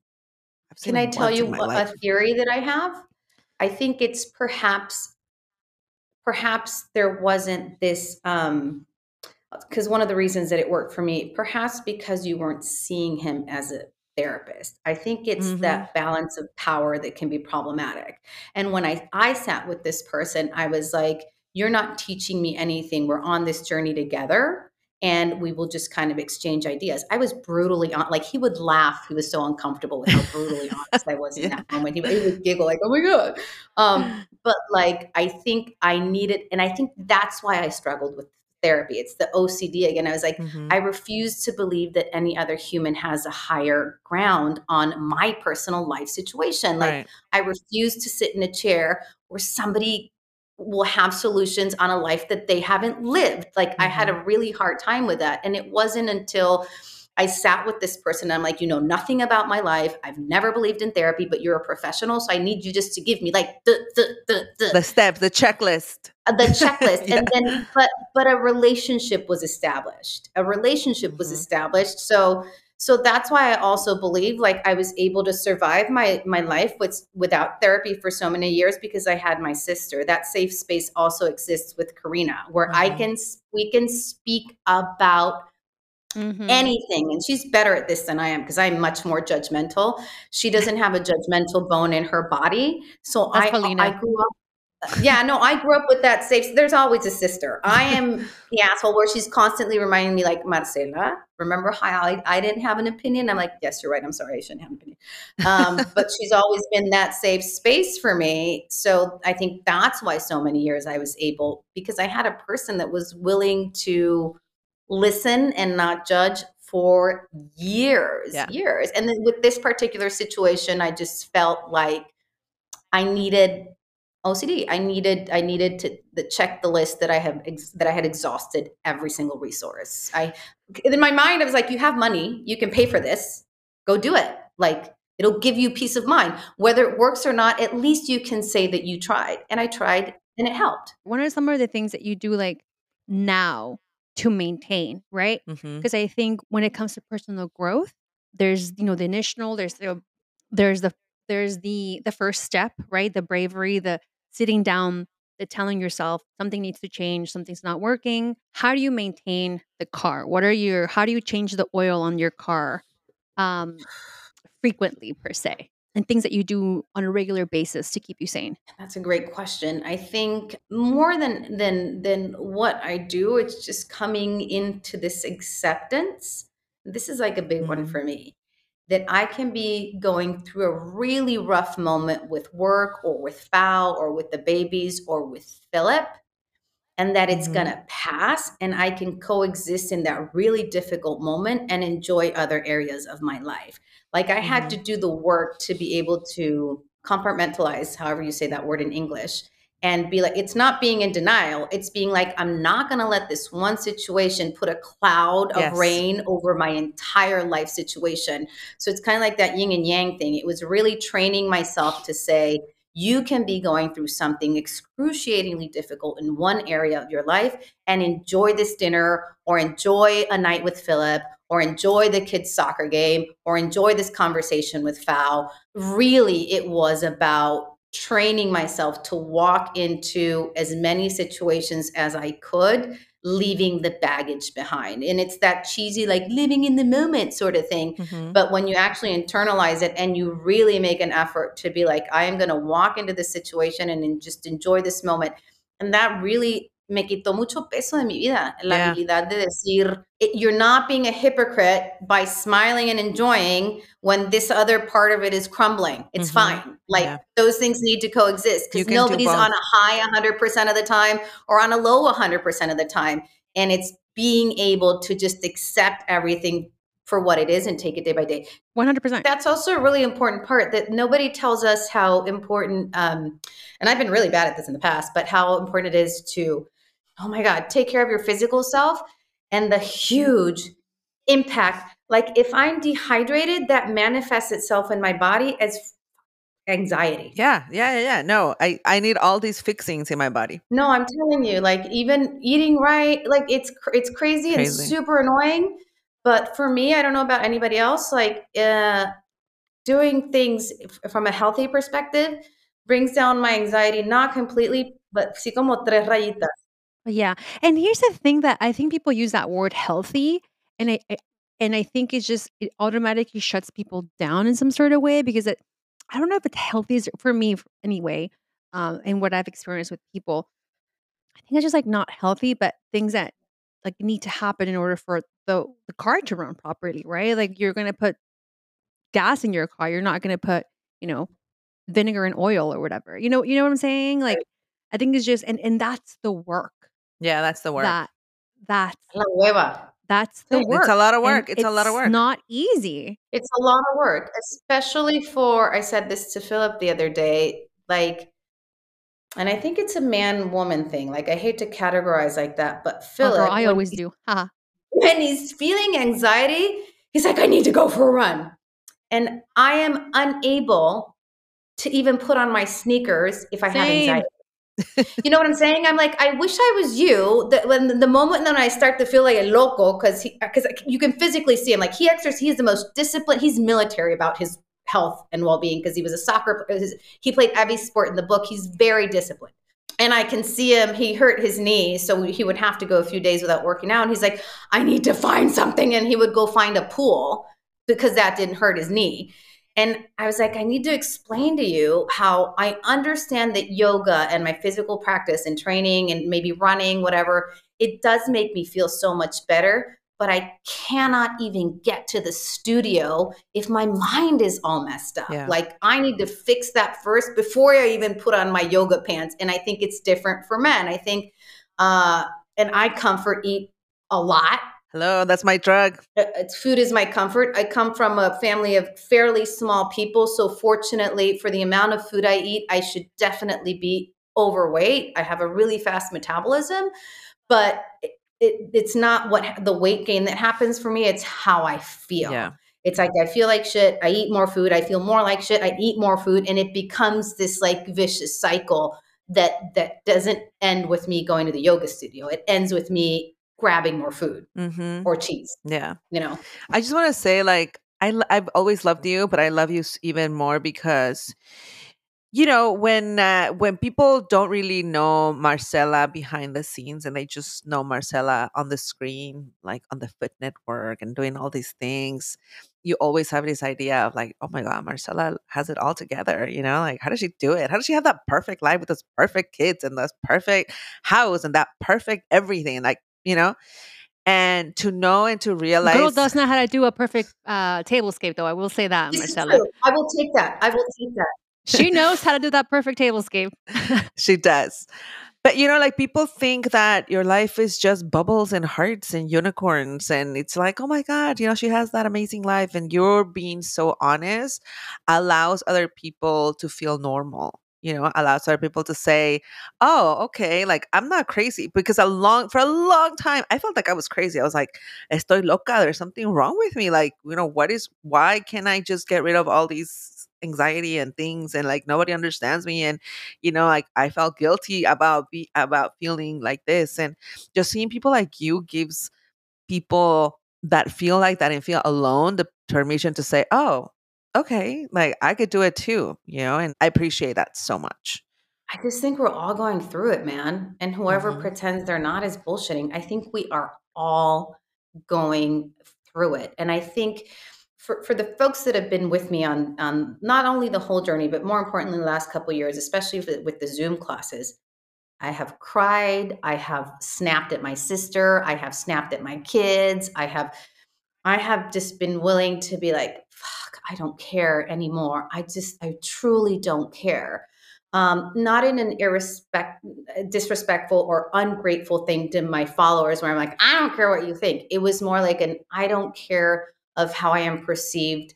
Can I tell you what, a theory that I have? I think it's perhaps, perhaps there wasn't this, um, because one of the reasons that it worked for me, perhaps because you weren't seeing him as a therapist. I think it's mm-hmm. that balance of power that can be problematic. And when I, I sat with this person, I was like, you're not teaching me anything. We're on this journey together. And we will just kind of exchange ideas. I was brutally honest. Like, he would laugh. He was so uncomfortable with how brutally honest I was in yeah. that moment. He, he would giggle like, oh my God. Um, but like, I think I needed, and I think that's why I struggled with therapy. It's the O C D again. I was like, mm-hmm. I refuse to believe that any other human has a higher ground on my personal life situation. Like right. I refuse to sit in a chair where somebody will have solutions on a life that they haven't lived. Like mm-hmm. I had a really hard time with that. And it wasn't until I sat with this person, I'm like, you know, nothing about my life. I've never believed in therapy, but you're a professional. So I need you just to give me like the, the, the, the, the steps, the checklist, the checklist. yeah. And then, but, but a relationship was established, a relationship mm-hmm. was established. So, so that's why I also believe like I was able to survive my my life with, without therapy for so many years, because I had my sister. That safe space also exists with Karina, where mm-hmm. I can we can speak about mm-hmm. anything. And she's better at this than I am because I'm much more judgmental. She doesn't have a judgmental bone in her body. So I, I grew up. Yeah, no, I grew up with that safe. There's always a sister. I am the asshole where she's constantly reminding me like, Marcela, remember how I, I didn't have an opinion? I'm like, yes, you're right. I'm sorry. I shouldn't have an opinion. Um, but she's always been that safe space for me. So I think that's why so many years I was able, because I had a person that was willing to listen and not judge for years, yeah. years. And then with this particular situation, I just felt like I needed O C D. I needed, I needed to the, check the list that I have, ex, that I had exhausted every single resource. I, in my mind, I was like, you have money, you can pay for this, go do it. Like, it'll give you peace of mind, whether it works or not. At least you can say that you tried. And I tried and it helped. What are some of the things that you do like now to maintain, right? Because mm-hmm. I think when it comes to personal growth, there's, you know, the initial, there's the, there's the, there's the, the first step, right? The bravery, the, sitting down, the telling yourself something needs to change, something's not working. How do you maintain the car? What are your, how do you change the oil on your car um, frequently per se, and things that you do on a regular basis to keep you sane? That's a great question. I think more than, than, than what I do, it's just coming into this acceptance. This is like a big mm-hmm. one for me. That I can be going through a really rough moment with work or with Fau or with the babies or with Philip, and that it's mm-hmm. going to pass, and I can coexist in that really difficult moment and enjoy other areas of my life. Like I mm-hmm. had to do the work to be able to compartmentalize, however you say that word in English, and be like, it's not being in denial. It's being like, I'm not going to let this one situation put a cloud of yes. rain over my entire life situation. So it's kind of like that yin and yang thing. It was really training myself to say, you can be going through something excruciatingly difficult in one area of your life and enjoy this dinner or enjoy a night with Philip or enjoy the kids' soccer game or enjoy this conversation with Fau. Really, it was about training myself to walk into as many situations as I could, leaving the baggage behind. And it's that cheesy, like living in the moment sort of thing. Mm-hmm. But when you actually internalize it and you really make an effort to be like, I am going to walk into this situation and just enjoy this moment. And that really me quitó mucho peso de mi vida. La yeah. habilidad de decir, it, you're not being a hypocrite by smiling and enjoying when this other part of it is crumbling. It's mm-hmm. fine. Like yeah. those things need to coexist because nobody's on a high one hundred percent of the time or on a low one hundred percent of the time. And it's being able to just accept everything for what it is and take it day by day. one hundred percent. That's also a really important part that nobody tells us how important, um, and I've been really bad at this in the past, but how important it is to, oh my God, take care of your physical self and the huge impact. Like if I'm dehydrated, that manifests itself in my body as anxiety. Yeah, yeah, yeah. No, I, I need all these fixings in my body. No, I'm telling you, like even eating right, like it's it's crazy, crazy. and super annoying. But for me, I don't know about anybody else, like uh, doing things from a healthy perspective brings down my anxiety, not completely, but sí como tres rayitas. Yeah. And here's the thing that I think people use that word healthy. And I, I and I think it's just, it automatically shuts people down in some sort of way because it, I don't know if it's healthy for me anyway. Um, and what I've experienced with people, I think it's just like not healthy, but things that like need to happen in order for the, the car to run properly, right? Like you're going to put gas in your car. You're not going to put, you know, vinegar and oil or whatever, you know, you know what I'm saying? Like, I think it's just, and, and that's the work. Yeah, that's the work. That, that's, La hueva. That's the work. It's a lot of work. It's, it's a lot of work. It's not easy. It's a lot of work, especially for, I said this to Philip the other day, like, and I think it's a man-woman thing. Like, I hate to categorize like that, but Philip. Oh, girl, I always he, do. Ha. When he's feeling anxiety, he's like, I need to go for a run. And I am unable to even put on my sneakers if I Same. have anxiety. You know what I'm saying? I'm like, I wish I was you. That when the moment that I start to feel like a loco, because because you can physically see him. Like he exercises. He is the most disciplined. He's military about his health and well being because he was a soccer. His, he played every sport in the book. He's very disciplined, and I can see him. He hurt his knee, so he would have to go a few days without working out. And he's like, I need to find something, and he would go find a pool because that didn't hurt his knee. And I was like, I need to explain to you how I understand that yoga and my physical practice and training and maybe running, whatever, it does make me feel so much better, but I cannot even get to the studio if my mind is all messed up. Yeah. Like I need to fix that first before I even put on my yoga pants. And I think it's different for men. I think, uh, and I comfort eat a lot. Hello, that's my drug. It's food is my comfort. I come from a family of fairly small people. So fortunately, for the amount of food I eat, I should definitely be overweight. I have a really fast metabolism, but it, it, it's not what the weight gain that happens for me. It's how I feel. Yeah. It's like I feel like shit. I eat more food. I feel more like shit. I eat more food. And it becomes this like vicious cycle that that doesn't end with me going to the yoga studio. It ends with me grabbing more food mm-hmm. or cheese. Yeah. You know, I just want to say like, I, I've always loved you, but I love you even more because, you know, when, uh, when people don't really know Marcela behind the scenes and they just know Marcela on the screen, like on the Food Network and doing all these things, you always have this idea of like, oh my God, Marcela has it all together. You know, like, how does she do it? How does she have that perfect life with those perfect kids and this perfect house and that perfect everything? Like, you know, and to know and to realize. Girl does not know how to do a perfect uh, tablescape, though. I will say that, Marcela. I will take that. I will take that. She knows how to do that perfect tablescape. She does. But, you know, like people think that your life is just bubbles and hearts and unicorns. And it's like, oh, my God, you know, she has that amazing life. And you're being so honest allows other people to feel normal. you know, allows other people to say, oh, okay, like, I'm not crazy. Because a long, for a long time, I felt like I was crazy. I was like, estoy loca, there's something wrong with me. Like, you know, what is, why can't I just get rid of all these anxiety and things, and like nobody understands me, and you know, like I felt guilty about be about feeling like this. And just seeing people like you gives people that feel like that and feel alone the permission to say, oh, okay, like I could do it too, you know. And I appreciate that so much. I just think we're all going through it, man, and whoever mm-hmm. pretends they're not is bullshitting. I think we are all going through it. And I think For, for the folks that have been with me on, on not only the whole journey, but more importantly, the last couple of years, especially with the Zoom classes, I have cried. I have snapped at my sister. I have snapped at my kids. I have, I have just been willing to be like, fuck, I don't care anymore. I just, I truly don't care. Um, not in an irrespect, disrespectful or ungrateful thing to my followers where I'm like, I don't care what you think. It was more like an, I don't care of how I am perceived,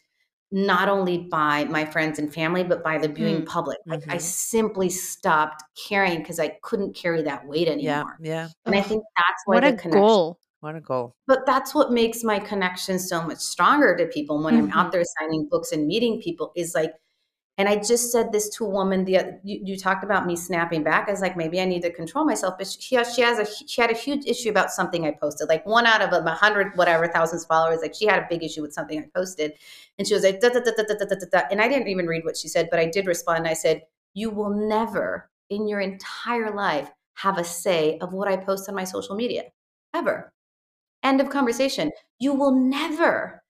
not only by my friends and family, but by the viewing mm-hmm. public. Like mm-hmm. I simply stopped caring because I couldn't carry that weight anymore. Yeah, yeah. And I think that's why what the a connection, goal. What a goal. But that's what makes my connection so much stronger to people when mm-hmm. I'm out there signing books and meeting people is like, and I just said this to a woman, the other, you, you talked about me snapping back. I was like, maybe I need to control myself. But she, she has a, she had a huge issue about something I posted, like one out of a hundred, whatever, thousands of followers. Like she had a big issue with something I posted. And she was like, da, da, da, da, da, da, da. And I didn't even read what she said, but I did respond. And I said, you will never in your entire life have a say of what I post on my social media, ever. End of conversation. You will never,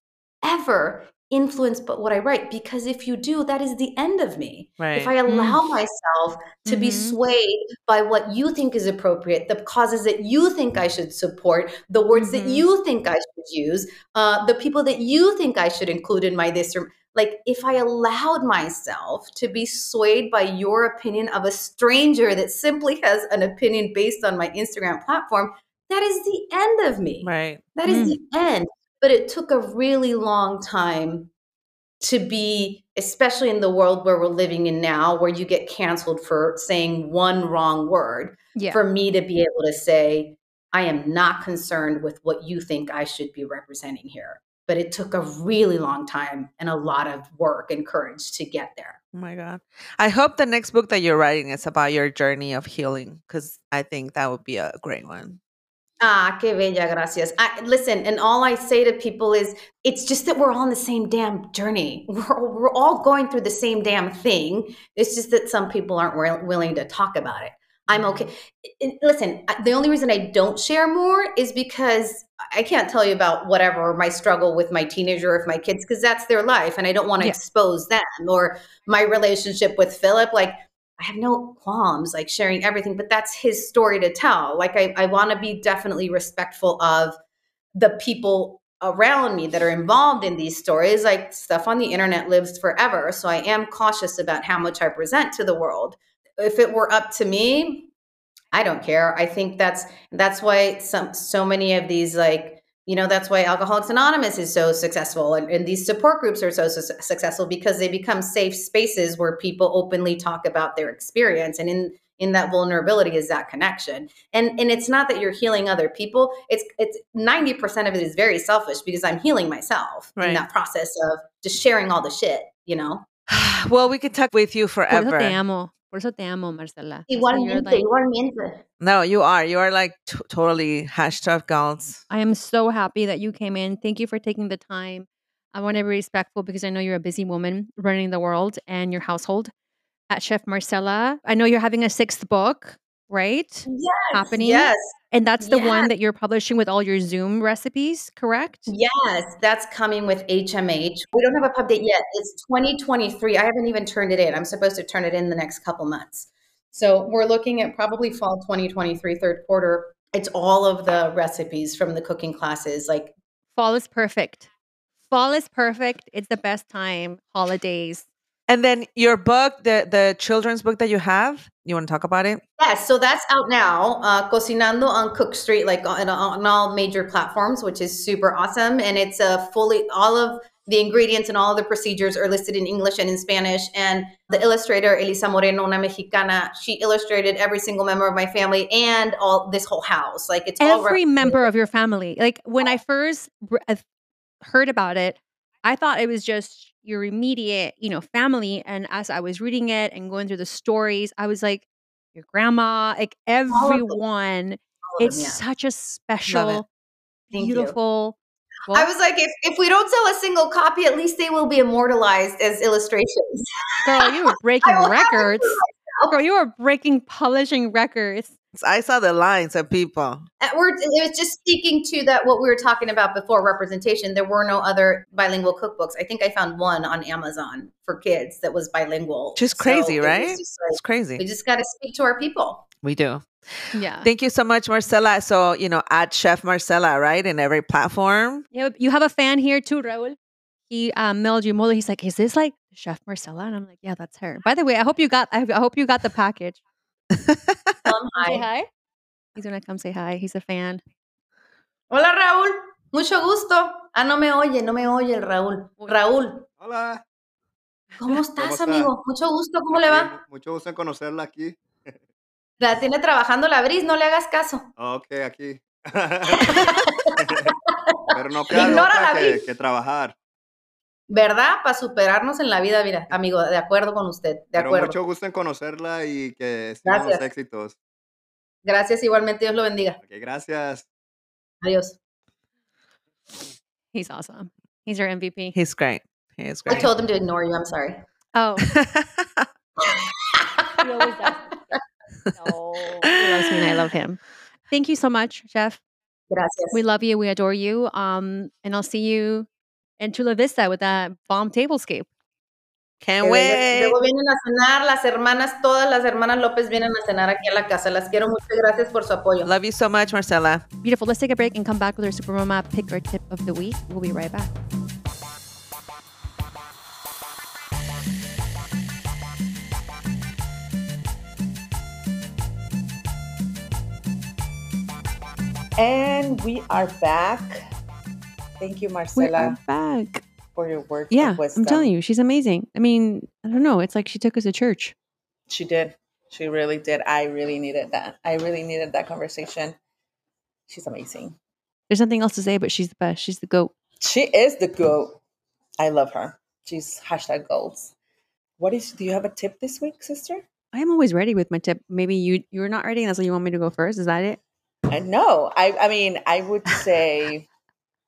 ever influence but what I write, because if you do, that is the end of me. Right. If I allow mm. myself to mm-hmm. be swayed by what you think is appropriate, the causes that you think I should support, the words mm-hmm. that you think I should use, uh, the people that you think I should include in my this room. Like if I allowed myself to be swayed by your opinion of a stranger that simply has an opinion based on my Instagram platform, that is the end of me. Right. That is mm. the end. But it took a really long time to be, especially in the world where we're living in now, where you get canceled for saying one wrong word, yeah. for me to be able to say, I am not concerned with what you think I should be representing here. But it took a really long time and a lot of work and courage to get there. Oh my God. I hope the next book that you're writing is about your journey of healing, because I think that would be a great one. Ah, que bella, gracias. I, listen, and all I say to people is, it's just that we're all on the same damn journey. We're, we're all going through the same damn thing. It's just that some people aren't re- willing to talk about it. I'm okay. Listen, the only reason I don't share more is because I can't tell you about whatever my struggle with my teenager or with my kids, because that's their life, and I don't want to yeah. expose them, or my relationship with Philip, like, I have no qualms like sharing everything, but that's his story to tell. Like I, I want to be definitely respectful of the people around me that are involved in these stories. Like stuff on the internet lives forever. So I am cautious about how much I present to the world. If it were up to me, I don't care. I think that's, that's why some, so many of these, like, you know, that's why Alcoholics Anonymous is so successful, and, and these support groups are so su- successful because they become safe spaces where people openly talk about their experience. And in, in that vulnerability is that connection. And and it's not that you're healing other people. It's it's ninety percent of it is very selfish, because I'm healing myself right. in that process of just sharing all the shit, you know? Well, we could talk with you forever. Por eso te amo. Por eso te amo, Marcela. Igualmente, like, igualmente. No, you are. You are like t- totally hashtag girls. I am so happy that you came in. Thank you for taking the time. I want to be respectful because I know you're a busy woman running the world and your household. At Chef Marcela, I know you're having a sixth book, right? Yes. Happening. Yes. And that's the yes. one that you're publishing with all your Zoom recipes, correct? Yes, that's coming with H M H. We don't have a pub date yet. It's twenty twenty-three. I haven't even turned it in. I'm supposed to turn it in the next couple months. So we're looking at probably fall twenty twenty-three, third quarter. It's all of the recipes from the cooking classes. Like fall is perfect. Fall is perfect. It's the best time. Holidays. And then your book, the, the children's book that you have, you want to talk about it? Yes. Yeah, so that's out now, uh, Cocinando on Cook Street, like on, on all major platforms, which is super awesome. And it's a fully, all of The ingredients and all the procedures are listed in English and in Spanish. And the illustrator, Elisa Moreno, una Mexicana, she illustrated every single member of my family and all this whole house. Like it's every all member of your family. Like when I first heard about it, I thought it was just your immediate, you know, family. And as I was reading it and going through the stories, I was like, your grandma, like everyone. It's yeah. such a special, beautiful. Well, I was like, if, if we don't sell a single copy, at least they will be immortalized as illustrations. Girl, you were breaking records. Girl, you were breaking publishing records. I saw the lines of people. It was just speaking to that what we were talking about before, representation. There were no other bilingual cookbooks. I think I found one on Amazon for kids that was bilingual. Just crazy, so right? It just like, it's crazy. We just got to speak to our people. We do. Yeah. Thank you so much, Marcela. So, you know, at Chef Marcela, right? In every platform. Yeah, you have a fan here too, Raúl. He um, mailed you Molo. He's like, is this like Chef Marcela? And I'm like, yeah, that's her. By the way, I hope you got, I hope you got the package. um, hi. Say hi. He's going to come say hi. He's a fan. Hola, Raúl. Mucho gusto. Ah, no me oye. No me oye el Raúl. Raúl. Hola. ¿Cómo estás, amigo? Mucho gusto. ¿Cómo le va? Mucho gusto en conocerla aquí. La tiene trabajando la bris, no le hagas caso. Ok, aquí. Pero no queda otra que, que trabajar. ¿Verdad? Para superarnos en la vida, mira, amigo, de acuerdo con usted, de acuerdo. Pero mucho gusto en conocerla y que sigamos éxitos. Gracias, igualmente, Dios lo bendiga. Ok, gracias. Adiós. He's awesome. He's your M V P. He's great. He is great. I told him to ignore you, I'm sorry. Oh. He always does. No, he loves me and I love him. Thank you so much, Chef. Gracias. We love you. We adore you. Um, and I'll see you in Chula Vista with that bomb tablescape. Can't wait. Luego vienen a cenar las hermanas, todas las hermanas López vienen a cenar aquí a la casa. Las quiero mucho. Gracias por su apoyo. Love you so much, Marcela. Beautiful. Let's take a break and come back with our Supermama pick or tip of the week. We'll be right back. And we are back. Thank you, Marcela. We are back. For your work. Yeah, I'm telling you, she's amazing. I mean, I don't know. It's like she took us to church. She did. She really did. I really needed that. I really needed that conversation. She's amazing. There's nothing else to say, but she's the best. She's the GOAT. She is the GOAT. I love her. She's hashtag goals. What is, do you have a tip this week, sister? I am always ready with my tip. Maybe you, you're not ready and that's why you want me to go first. Is that it? I know. I, I mean, I would say.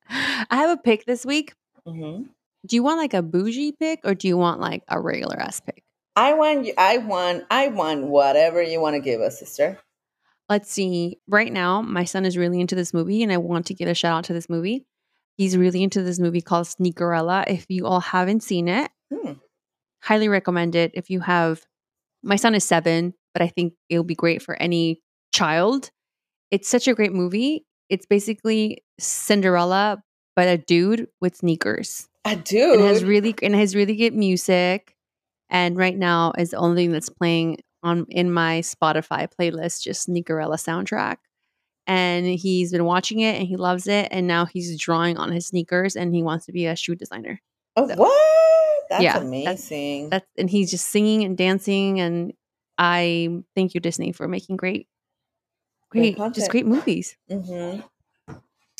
I have a pick this week. Mm-hmm. Do you want like a bougie pick or do you want like a regular ass pick? I want, I want, I want whatever you want to give us, sister. Let's see. Right now, my son is really into this movie and I want to give a shout out to this movie. He's really into this movie called Sneakerella. If you all haven't seen it, mm. highly recommend it. If you have, my son is seven, but I think it'll be great for any child. It's such a great movie. It's basically Cinderella, but a dude with sneakers. A dude? And it has really, and it has really good music. And right now is the only thing that's playing on in my Spotify playlist, just Sneakerella soundtrack. And he's been watching it and he loves it. And now he's drawing on his sneakers and he wants to be a shoe designer. Oh, so, what? That's yeah, amazing. That's, that's, and he's just singing and dancing. And I thank you, Disney, for making great. Great, just great movies. Mm-hmm.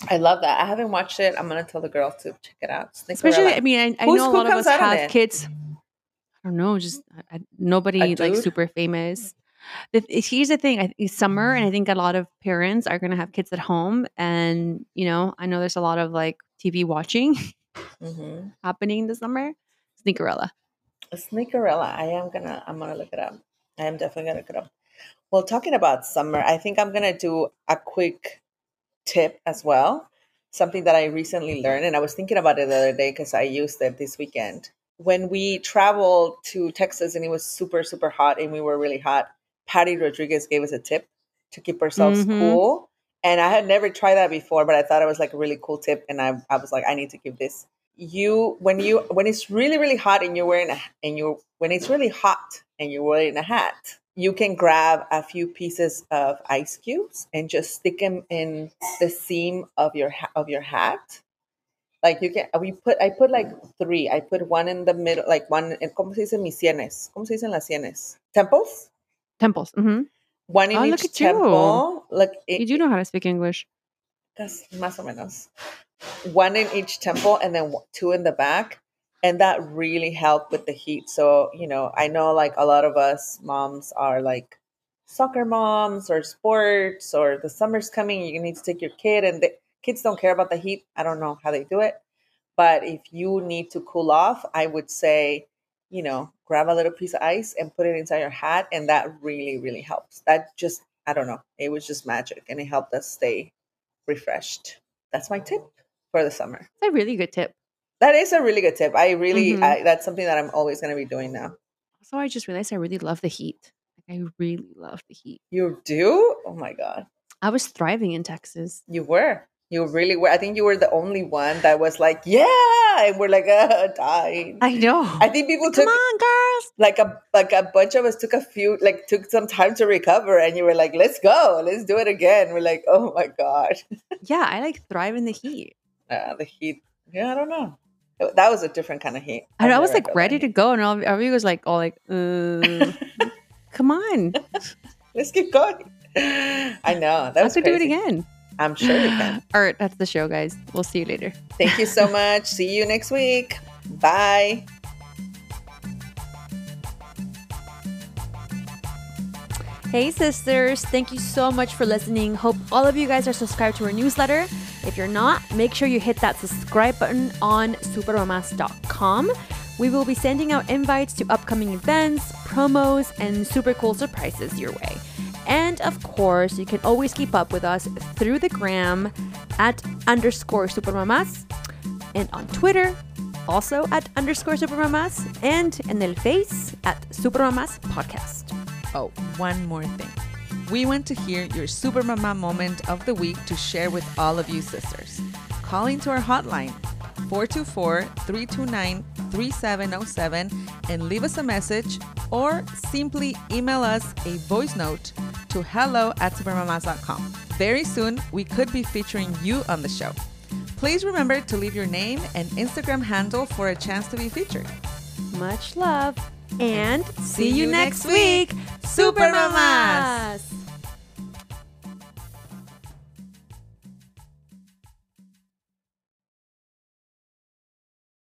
I love that. I haven't watched it. I'm gonna tell the girls to check it out. Sneakerella. Especially, I mean, I, I know a lot of us have it? kids. I don't know, just I, nobody like super famous. The, here's the thing: I think it's summer, and I think a lot of parents are gonna have kids at home, and you know, I know there's a lot of like T V watching mm-hmm. happening this summer. Sneakerella. Sneakerella. I am gonna. I'm gonna look it up. I am definitely gonna look it up. Well, talking about summer, I think I'm going to do a quick tip as well. Something that I recently learned, and I was thinking about it the other day because I used it this weekend. When we traveled to Texas and it was super, super hot and we were really hot, Patti Rodriguez gave us a tip to keep ourselves mm-hmm. cool. And I had never tried that before, but I thought it was like a really cool tip. And I, I was like, I need to give this. You, when you, when it's really, really hot and you're wearing a, and you, when it's really hot and you're wearing a hat, you can grab a few pieces of ice cubes and just stick them in the seam of your ha- of your hat, Like you can, we put, I put like three. I put one in the middle, like one, in, ¿cómo se dicen mis sienes? ¿Cómo se dicen las sienes? Temples? Temples, mm-hmm. One in oh, each look at temple. You. Like it, you do know how to speak English. That's más o menos. One in each temple and then two in the back. And that really helped with the heat. So, you know, I know like a lot of us moms are like soccer moms or sports, or the summer's coming, you need to take your kid, and the kids don't care about the heat. I don't know how they do it. But if you need to cool off, I would say, you know, grab a little piece of ice and put it inside your hat. And that really, really helps. That just, I don't know. It was just magic, and it helped us stay refreshed. That's my tip for the summer. That's a really good tip. That is a really good tip. I really, mm-hmm. I, that's something that I'm always going to be doing now. Also, I just realized I really love the heat. Like, I really love the heat. You do? Oh my God. I was thriving in Texas. You were. You really were. I think you were the only one that was like, yeah. And we're like, uh, dying. I know. I think people Come took. Come on, girls. Like a, like a bunch of us took a few, like took some time to recover. And you were like, let's go. Let's do it again. We're like, oh my God. Yeah. I like thrive in the heat. Uh, the heat. Yeah. I don't know. That was a different kind of heat. I, I was like ready to go, and everybody was like, all like, uh, come on. Let's keep going. I know. That I was could crazy. Do it again. I'm sure you can. All right. That's the show, guys. We'll see you later. Thank you so much. See you next week. Bye. Hey, sisters. Thank you so much for listening. Hope all of you guys are subscribed to our newsletter. If you're not, make sure you hit that subscribe button on supermamas dot com. We will be sending out invites to upcoming events, promos, and super cool surprises your way. And of course, you can always keep up with us through the gram at underscore supermamas, and on Twitter, also at underscore supermamas, and in el face at Supermamas Podcast. Oh, one more thing. We want to hear your Supermama moment of the week to share with all of you sisters. Call into our hotline, four two four, three two nine, three seven zero seven, and leave us a message, or simply email us a voice note to hello at supermamas dot com. Very soon, we could be featuring you on the show. Please remember to leave your name and Instagram handle for a chance to be featured. Much love. And see you next week, Supermama!